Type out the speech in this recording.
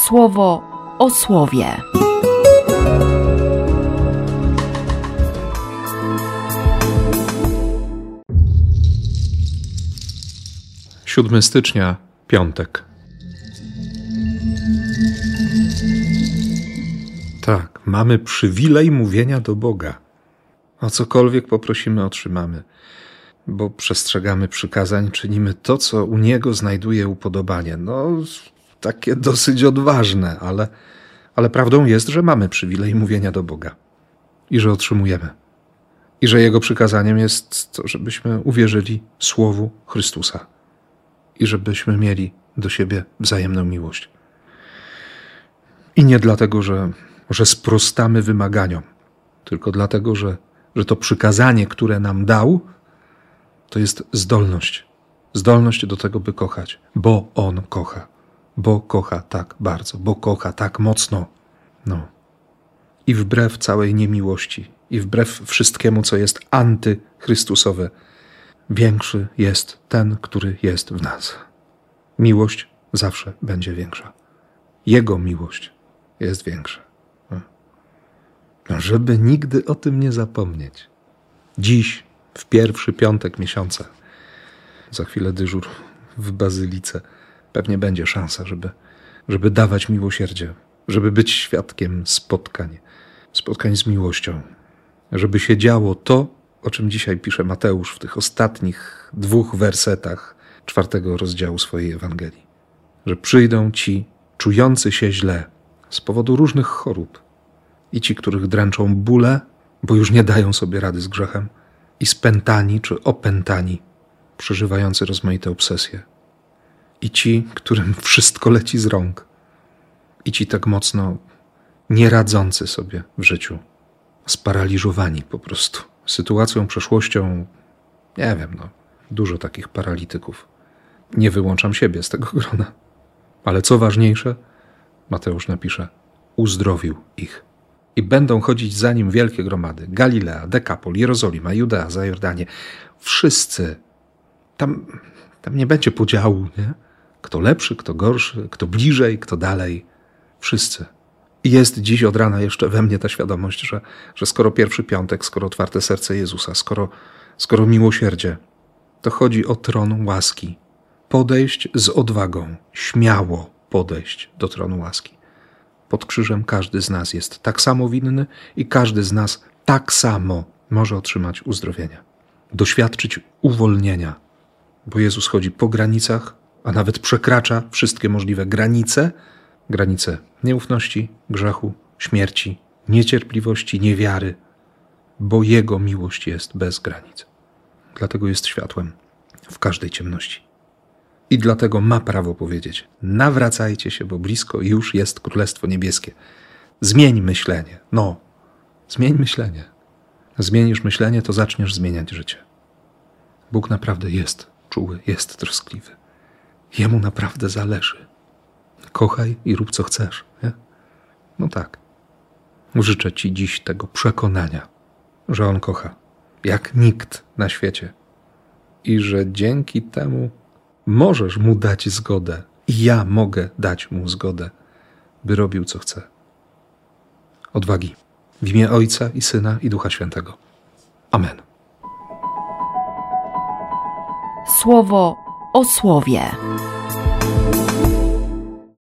Słowo o słowie. Siódmego stycznia, piątek. Tak, mamy przywilej mówienia do Boga. O cokolwiek poprosimy, otrzymamy, bo przestrzegamy przykazań, czynimy to, co u Niego znajduje upodobanie. No, takie dosyć odważne, ale prawdą jest, że mamy przywilej mówienia do Boga i że otrzymujemy. I że Jego przykazaniem jest to, żebyśmy uwierzyli Słowu Chrystusa i żebyśmy mieli do siebie wzajemną miłość. I nie dlatego, że sprostamy wymaganiom, tylko dlatego, że to przykazanie, które nam dał, to jest zdolność. Zdolność do tego, by kochać, bo On kocha. Bo kocha tak bardzo, bo kocha tak mocno. No. I wbrew całej niemiłości, i wbrew wszystkiemu, co jest antychrystusowe, większy jest ten, który jest w nas. Miłość zawsze będzie większa. Jego miłość jest większa. No, żeby nigdy o tym nie zapomnieć. Dziś, w pierwszy piątek miesiąca, za chwilę dyżur w bazylice, pewnie będzie szansa, żeby dawać miłosierdzie, żeby być świadkiem spotkań z miłością, żeby się działo to, o czym dzisiaj pisze Mateusz w tych ostatnich 2 wersetach 4 rozdziału swojej Ewangelii. Że przyjdą ci czujący się źle z powodu różnych chorób i ci, których dręczą bóle, bo już nie dają sobie rady z grzechem, i spętani czy opętani, przeżywający rozmaite obsesje. I ci, którym wszystko leci z rąk. I ci tak mocno nieradzący sobie w życiu. Sparaliżowani po prostu. Sytuacją, przeszłością, nie wiem, no, dużo takich paralityków. Nie wyłączam siebie z tego grona. Ale co ważniejsze, Mateusz napisze, uzdrowił ich. I będą chodzić za nim wielkie gromady. Galilea, Dekapol, Jerozolima, Judea, Zajordanie. Wszyscy. Tam nie będzie podziału, nie? Kto lepszy, kto gorszy, kto bliżej, kto dalej. Wszyscy. I jest dziś od rana jeszcze we mnie ta świadomość, że skoro pierwszy piątek, skoro otwarte serce Jezusa, skoro miłosierdzie, to chodzi o tron łaski. Podejść z odwagą, śmiało podejść do tronu łaski. Pod krzyżem każdy z nas jest tak samo winny i każdy z nas tak samo może otrzymać uzdrowienia. Doświadczyć uwolnienia, bo Jezus chodzi po granicach, a nawet przekracza wszystkie możliwe granice. Granice nieufności, grzechu, śmierci, niecierpliwości, niewiary, bo Jego miłość jest bez granic. Dlatego jest światłem w każdej ciemności. I dlatego ma prawo powiedzieć, nawracajcie się, bo blisko już jest Królestwo Niebieskie. Zmień myślenie. No, zmień myślenie. Zmienisz myślenie, to zaczniesz zmieniać życie. Bóg naprawdę jest czuły, jest troskliwy. Jemu naprawdę zależy. Kochaj i rób co chcesz, nie? No tak. Życzę ci dziś tego przekonania, że On kocha, jak nikt na świecie. I że dzięki temu możesz Mu dać zgodę i ja mogę dać Mu zgodę, by robił co chce. Odwagi. W imię Ojca i Syna i Ducha Świętego. Amen. Słowo o słowie.